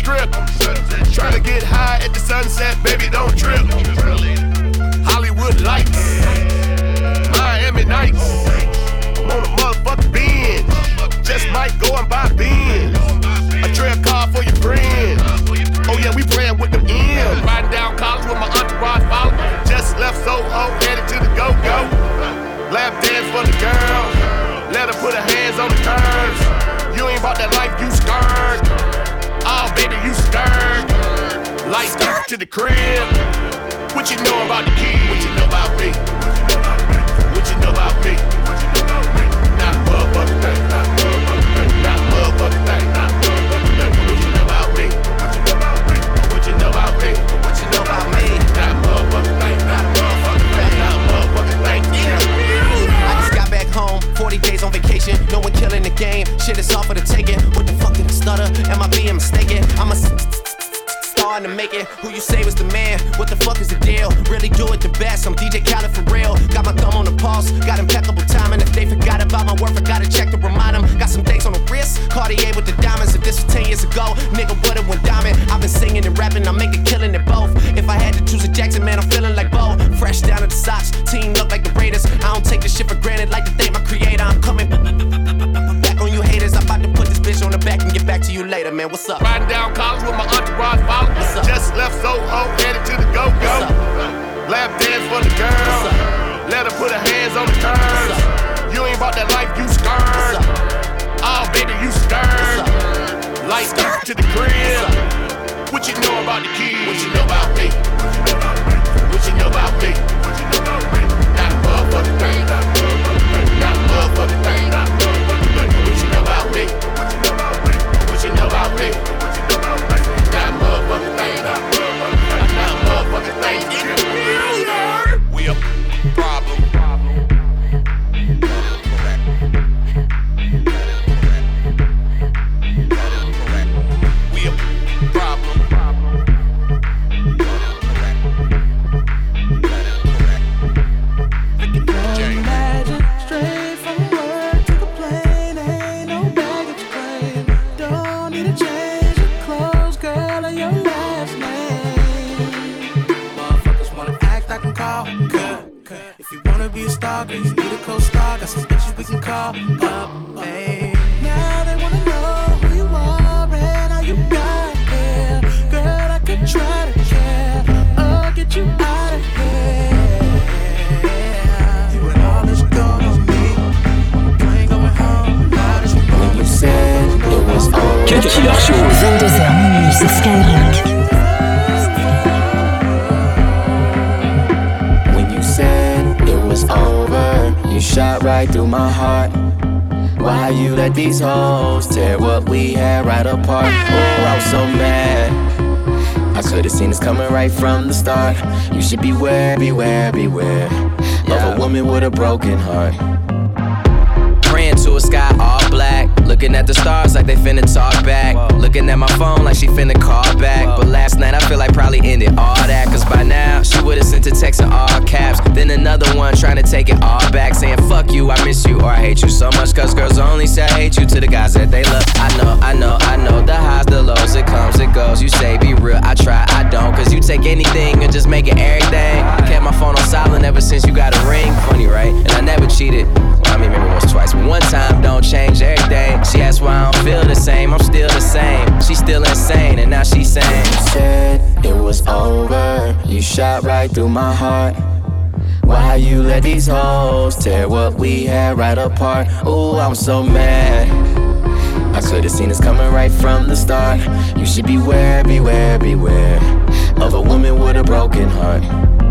strip. Try to get high at the sunset, baby, don't trip. Hollywood lights, Miami nights. I'm on a motherfucking Benz, just might go and buy Benz. A trail car for your friends. Oh yeah, we playing with them M's. Riding down college with my entourage following. Just left Soho, headed to the go-go. Lap dance for the girl. Let her put her hands on the curves. You ain't about that life, you skirt. Oh, baby, you skirt. Lights skirt to the crib. What you know about the kid? What you know about me? What you know about me? Not motherfucking thing. Not motherfucking thing. Not motherfucking thing. Not motherfucking thing. What you know about me? What you know about me? What you know about me? Not motherfucking thing. Not motherfucking thing. Not motherfucking thing. Yeah. 40 days on vacation, no one killing the game. Shit is all for the taking. What the fuck did I stutter? Am I being mistaken? I'm a star to make it. Who you say was the man? What the fuck is the deal? Really do it the best. I'm DJ Khaled for real. Got my thumb on the pulse, got impeccable timing. If they forgot about my worth, I gotta check to remind them. Got some things on the wrist, Cartier with the diamonds. If this was 10 years ago, nigga would've went diamond. I've been singing and rapping, I'm making killing it both. If I had to choose a Jackson, man, I'm feeling like Bo. Fresh down at the socks, team look like the Raiders. I don't take this shit for granted, like to thank my creator. I'm coming back on you haters. I'm about to put this bitch on the back and get back to you later, man. What's up? Riding down college with my entourage following. What's up? Just left Soho, headed to the go-go. Lap dance for the girl. Let her put her hands on the curves. You ain't about that life, you skirt. Oh, baby, you skirt. Light skirt to the crib. What you know about the kid? What you know about me? What you know about me? What you know about me? Not motherfucking thing. Not motherfucking thing. Not motherfucking thing. Not motherfucking thing. What you know about me? What you know about me? What you know about me? What you know about me? Not motherfucking thing. Not motherfucking thing. Not motherfucking thing. We a problem. Cause you need a co-star, got some bitches we can call up, ayy. Now they wanna know who you are and how you got here. Girl, I could try to care, I'll get you out of here. You and all this gold on me, I ain't going home, now this when you said it was all. Quelques killers show 22h minuit sur Skyrock. You shot right through my heart. Why you let these hoes tear what we had right apart? Oh, I was so mad. I could've seen this coming right from the start. You should beware, beware, beware of a woman with a broken heart. Praying to a sky all black, looking at the stars like they finna talk back. Looking at my phone like she finna call back. But last night I feel like probably ended all that. Cause by now she would've sent a text in all caps. Then another one trying to take it all back. Saying fuck you, I miss you, or I hate you so much. Cause girls only say I hate you to the guys that they love. I know, I know, I know. The highs, the lows, it comes, it goes. You say be real, I try, I don't. Cause you take anything and just make it everything. I kept my phone on silent ever since you got a ring. Funny, right? And I never cheated. Well, I mean maybe once or twice, but one time don't change everything. She asked why I don't feel the same, I'm still the same. She's still insane and now she's saying you said it was over, you shot right through my heart. Why you let these hoes tear what we had right apart? Ooh, I'm so mad. I could've seen this coming right from the start. You should beware, beware, beware of a woman with a broken heart.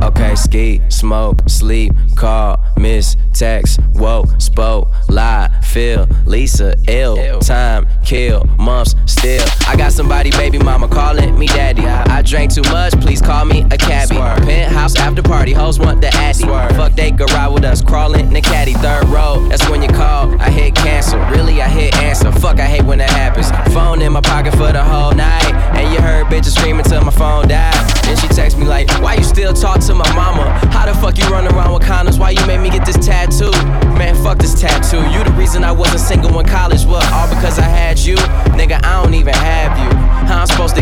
Okay, ski, smoke, sleep, call, miss, text, woke, spoke, lie, feel, Lisa, ill, time, kill, months, still. I got somebody, baby mama, calling me daddy. I drank too much, please call me a cabbie. Penthouse after party, hoes want the addy. Fuck, they could ride with us, crawling in a caddy. Third row, that's when you call, I hit cancel. Really, I hit answer, fuck, I hate when that happens. Phone in my pocket for the whole night. And you heard bitches screaming till my phone died. Then she text me like, why you still talk to my mama? How the fuck you run around with condoms? Why you made me get this tattoo? Man, fuck this tattoo. You the reason I wasn't single in college. What, all because I had you? Nigga, I don't even have you. How I'm supposed to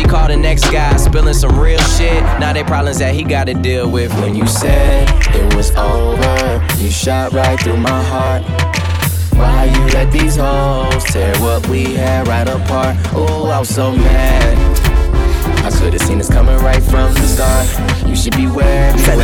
She called the next guy, spilling some real shit. Now they problems that he gotta deal with. When you said it was over, you shot right through my heart. Why you let these hoes tear what we had right apart? Oh, I was so mad. I could've seen this coming right from the start. You should beware, beware.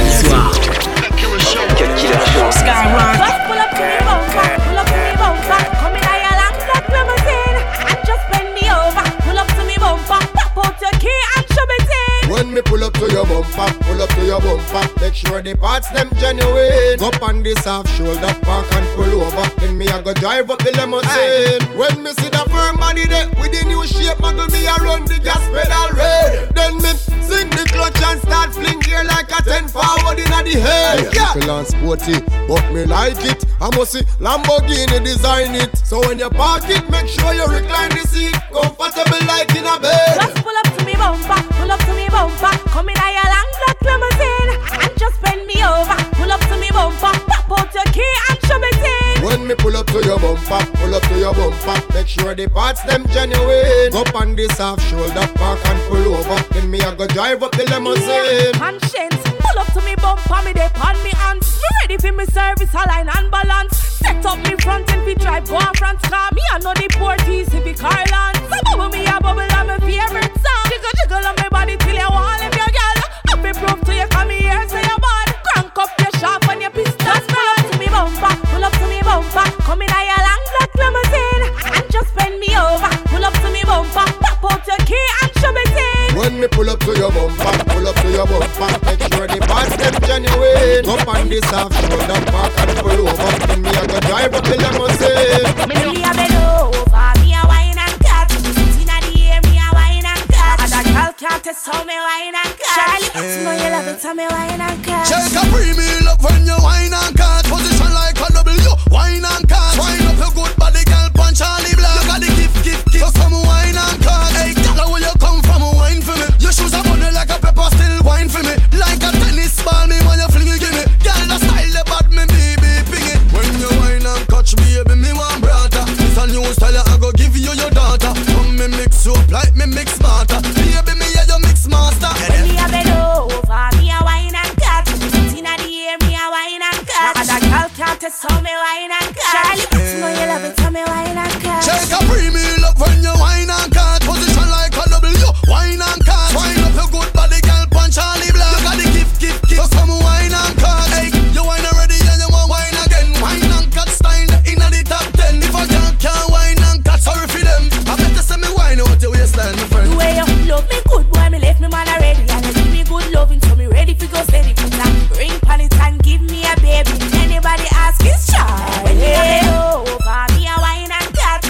When me pull up to your bumper, pull up to your bumper. Make sure the parts them genuine. Up on this half shoulder, park and pull over. Then me I go drive up the limousine. When me see the firm body there with the new shape, muggle me I run the gas pedal red. Then me sing the clutch and start fling gear like a 10 forward inna the head. Yeah, little and sporty, but me like it. I must see Lamborghini design it. So when you park it, make sure you recline the seat comfortable like in a bed. Just pull up to me bumper, pull up to me bumper. Come in a your long black limousine and just bend me over. Pull up to me bumper, pop out your key and show me thing. When me pull up to your bumper, pull up to your bumper. Make sure the parts them genuine. Up on this half shoulder, park and pull over. Then me I go drive up the limousine. Conscience, pull up to me bumper, me dey on me hands. You ready for me service, align and balance. Set up me front and we drive go on front car. Me I know the port easy be Carland. So bubble me a bubble on my favorite song. Jiggle jiggle on my body till you. All of your girl, I'll be proof to you come here, so you're bad. Crank up your shop on your pistol. Just pull up to me bumper, pull up to me bumper. Come in a your long black limousine and just bend me over. Pull up to me bumper, pop out your key and show me thing. When me pull up to your bumper, pull up to your bumper. Make sure the parts them genuine. Up on this half shoulder, park and pull over. Then me I go drive up the limousine. Me a bend over, me a wine and cut. In the air, me a wine and cut. And a girl can't test how me wine and cut. You know you love it, tell me wine and catch. Check a premium up when you wine and catch. Position like a W, wine and catch. Wine up your good body, girl, punch Charlie Black. You got the gift, so come wine and catch. Hey, girl, where you come from, wine for me. Your shoes are funny like a pepper, still wine for me. Like a tennis ball, me when you fling it, give me. Girl, the style, the bad, me baby, ping it. When you wine and catch, baby, me one brother. It's a new style, I go give you your daughter. Come me mix up like me mix smarter. Baby, me yeah, you mix master. When me a bend over, me a wine and cut. Inna the air, me a wine and cut. Now other girl can't test how me wine and cut. Charlie, you know you love it, how me wine and cut. Check a premium love when you wine and cut. Position like a W, wine and cut. Wine up your good body, girl, punch Charlie Black. You got the gift, so come wine and cut. Hey, you wine already and you want wine again. Wine and cut style inna the top 10. If I can't wine and cut, sorry for them. I better say me wine out your waistline, my friend. The way you love me good, boy, me left me man already. And I give me good loving, so me ready for go steady. Put a ring on it and give me a baby. Anybody ask is Charlie. When me over, me a wine and cut.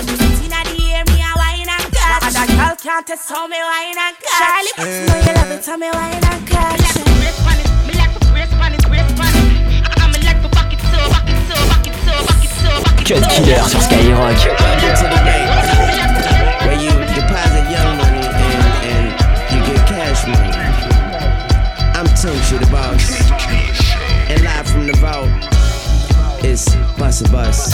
Inna the air, me a wine and cut. And a girl can't test how me wine and cut. Charlie, you know you love it, how me wine and cut. Me like to brace on it, brace on it. I'm like to bucket so, bucket so, bucket so, bucket so, bucket so. Cut killer sur Skyrock. Where you deposit young money and you get cash money. I'm Tunchi the boss, and live from the vault, it's Busta Bus.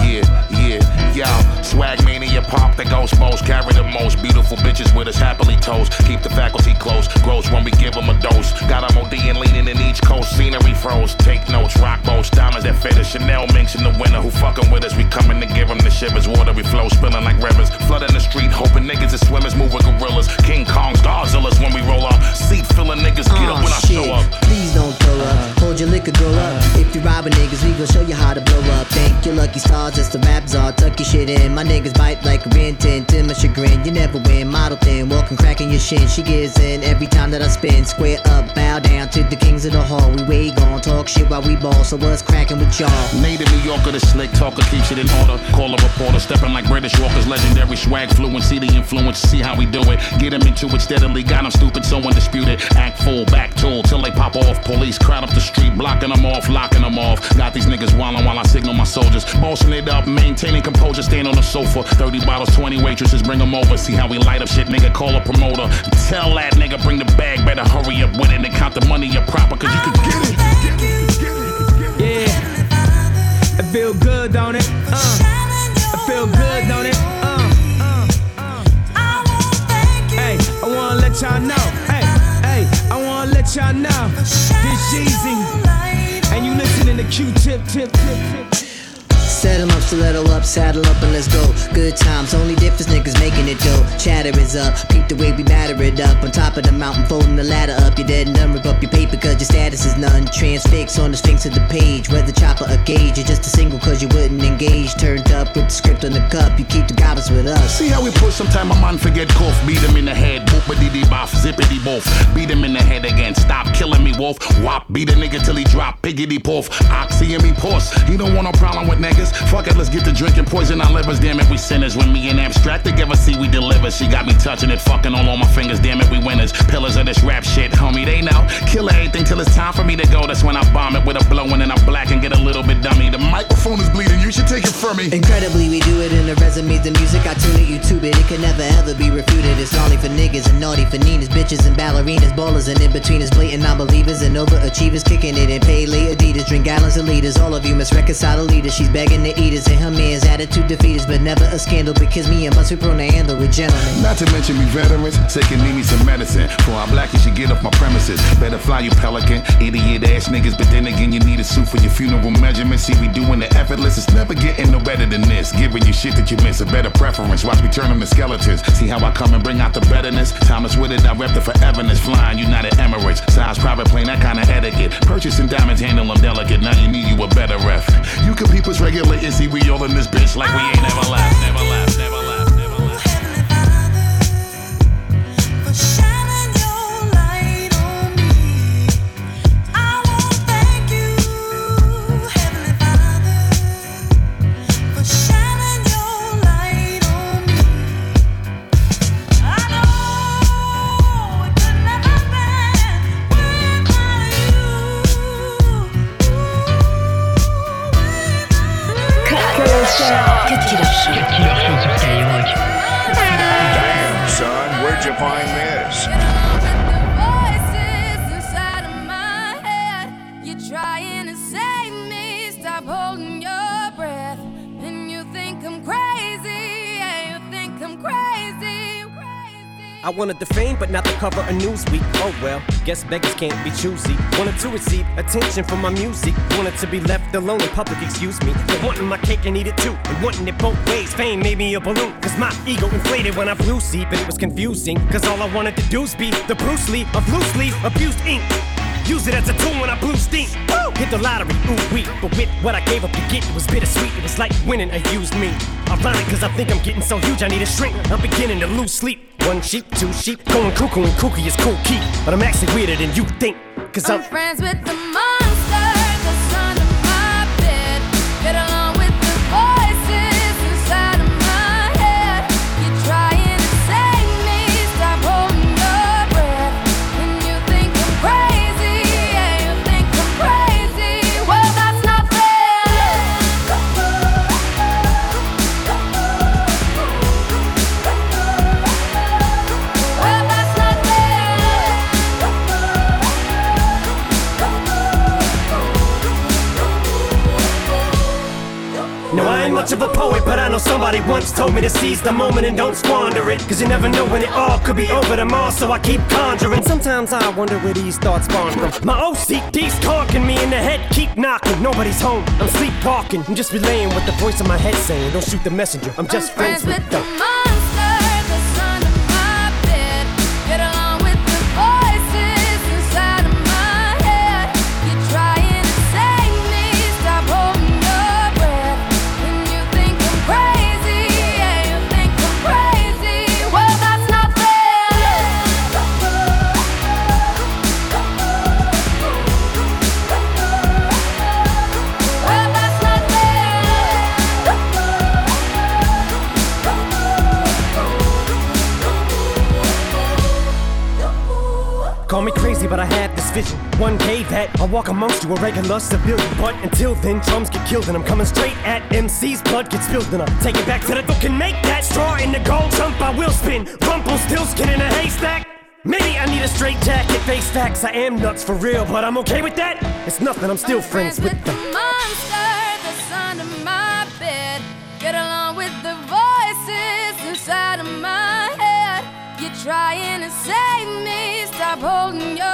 Yeah, y'all. Swag mania, pop the ghost most, carry the most. Beautiful bitches with us, happily toast. Keep the faculty close, gross when we give them a dose. Got them OD and leaning in each coast, scenery froze. Take notes, rock boats, diamonds that fit us. Chanel minks in the winter, who fucking with us. We coming to give them the shivers, watery flow, spilling like rivers. Flooding the street, hoping niggas is swimmers, moving gorillas. King Kong, Starzilla's when we roll up. Seat filling niggas, get up when I show up. Please don't throw up, hold your liquor, girl up. If you robbing niggas, we gon' show you how to blow up. Thank your lucky stars, it's the rap czar. Tuck your shit in, my niggas bite like a rentin'. To my chagrin, you never win. Model thin, walking, cracking your shin. She gives in every time that I spin. Square up, bow down to the kings of the hall. We way gone, talk shit while we ball. So what's cracking with y'all? Native New Yorker, the slick talker, keeps it in order. Call a reporter, stepping like British walkers. Legendary swag, fluent, see the influence, see how we do it. Get him into it steadily, got him stupid, so undisputed. Act full, back tool, till they pop off. Police crowd up the street, blocking them off, locking them off. Got these niggas wildin' while I signal my soldiers. Bossing it up, maintaining composure, staying on the sofa. 30 bottles, 20 waitresses, bring them over. See how we light up shit, nigga, call a promoter. Tell that nigga, bring the bag, better hurry up with it. And count the money up proper, cause you can get it. Yeah, I feel good, don't it? I feel good, don't it? I won't thank you. Hey. with y'all now. This Yeezy, and you listening to Q-tip, tip, tip, tip. Settle up, stiletto up, saddle up and let's go. Good times, only difference niggas making it dope. Chatter is up, peep the way we batter it up. On top of the mountain, folding the ladder up. You're dead and done, rip up your paper cause your status is none. Transfix on the sphinx of the page. Whether chopper or gauge, you're just a single cause you wouldn't engage. Turned up with the script on the cup, you keep the goblins with us. See how we push, sometime a man forget cough. Beat him in the head, boop-a-dee-dee boff, zippity boff. Beat him in the head again, stop killing me wolf. Wop, beat a nigga till he drop, piggity poof. Oxy and me pause, you don't want no problem with niggas. Fuck it, let's get to drinking, poison our livers. Damn it, we sinners. When me and Abstract together, see we deliver. She got me touching it, fucking all on my fingers. Damn it, we winners. Pillars of this rap shit, homie. They know. Kill anything till it's time for me to go. That's when I bomb it with a blowin' and I'm black and get a little bit dummy. The microphone is bleeding. You should take it from me. Incredibly, we do it in the resumes. The music I tune to YouTube it. It can never ever be refuted. It's naughty for niggas and naughty for ninas, bitches and ballerinas, ballers and in betweeners, blatant non-believers and overachievers, kicking it and pay late Adidas, drink gallons of liters. All of you must reconcile a leader. She's begging. The eaters and her man's attitude defeaters, but never a scandal because me and us we prone to handle with gentlemen. Not to mention we veterans, taking me some medicine. For our black, you should get off my premises. Better fly you pelican, idiot ass niggas. But then again, you need a suit for your funeral measurements. See, we doing the effortless. It's never getting no better than this. Giving you shit that you miss, a better preference. Watch me turn them to skeletons. See how I come and bring out the betterness. Thomas with it, I rep the foreverness. Flying United Emirates, size private plane, that kind of etiquette. Purchasing diamonds, handle them delicate. Now you need you a better ref. You can peep us regular. And see we all in this bitch like we ain't never left, never left, never left, never left. Heavenly Father, for shining your light on me, I won't thank you. Heavenly Father, for shining your light on me. I know it could never be without you. Ooh, without Damn, son, where'd you find this? Voices inside of my head. You're trying to save me. Stop holding your breath. And you think I'm crazy. Yeah, you think I'm crazy. I wanted the fame, but not the cover of Newsweek. Oh well, guess beggars can't be choosy. Wanted to receive attention from my music. Wanted to be left alone in public, excuse me. But wanting my cake and eat it too, and wanting it both ways. Fame made me a balloon, cause my ego inflated when I flew see. But it was confusing, cause all I wanted to do is be the Bruce Lee of loose leaf abused ink. Use it as a tool when I blew steam. Woo! Hit the lottery, ooh wee. But with what I gave up to get, it was bittersweet. It was like winning a used me. Ironic, cause I think I'm getting so huge I need a shrink. I'm beginning to lose sleep. One sheep, two sheep, going cuckoo and kooky is cool key. But I'm actually weirder than you think, cause I'm friends with the monster that's under my bed. Get along with the voices inside of my head. You're trying to save me, stop holding your breath. And you think I'm crazy, yeah, you think I'm crazy. Well, that's not fair. Well, that's not fair. Now I ain't much of a poet, but I know somebody once told me to seize the moment and don't squander it. Cause you never know when it all could be over tomorrow, so I keep conjuring. Sometimes I wonder where these thoughts spawn from. My OCD's talking me in the head, keep knocking. Nobody's home, I'm sleepwalking. I'm just relaying what the voice in my head's saying. Don't shoot the messenger, I'm just friends with the them. monster that's under my bed. Get along with the voices inside of my head. You're trying to save me. Stop holding your breath. And you think I'm crazy. Yeah, you think I'm crazy. Well, that's not fair. Well, that's not fair. Call me crazy, but I had this vision. One day that I walk amongst you, a regular civilian. But until then, drums get killed, and I'm coming straight at MC's blood gets spilled, and I take it back to the book and make that straw in the gold jump. I will spin, rumple still skin in a haystack. Maybe I need a straight jacket, face facts. I am nuts for real, but I'm okay with that. It's nothing, I'm still friends with the them. monster that's under my bed. Get along with the voices inside of my head. You're trying to save me. Stop holding your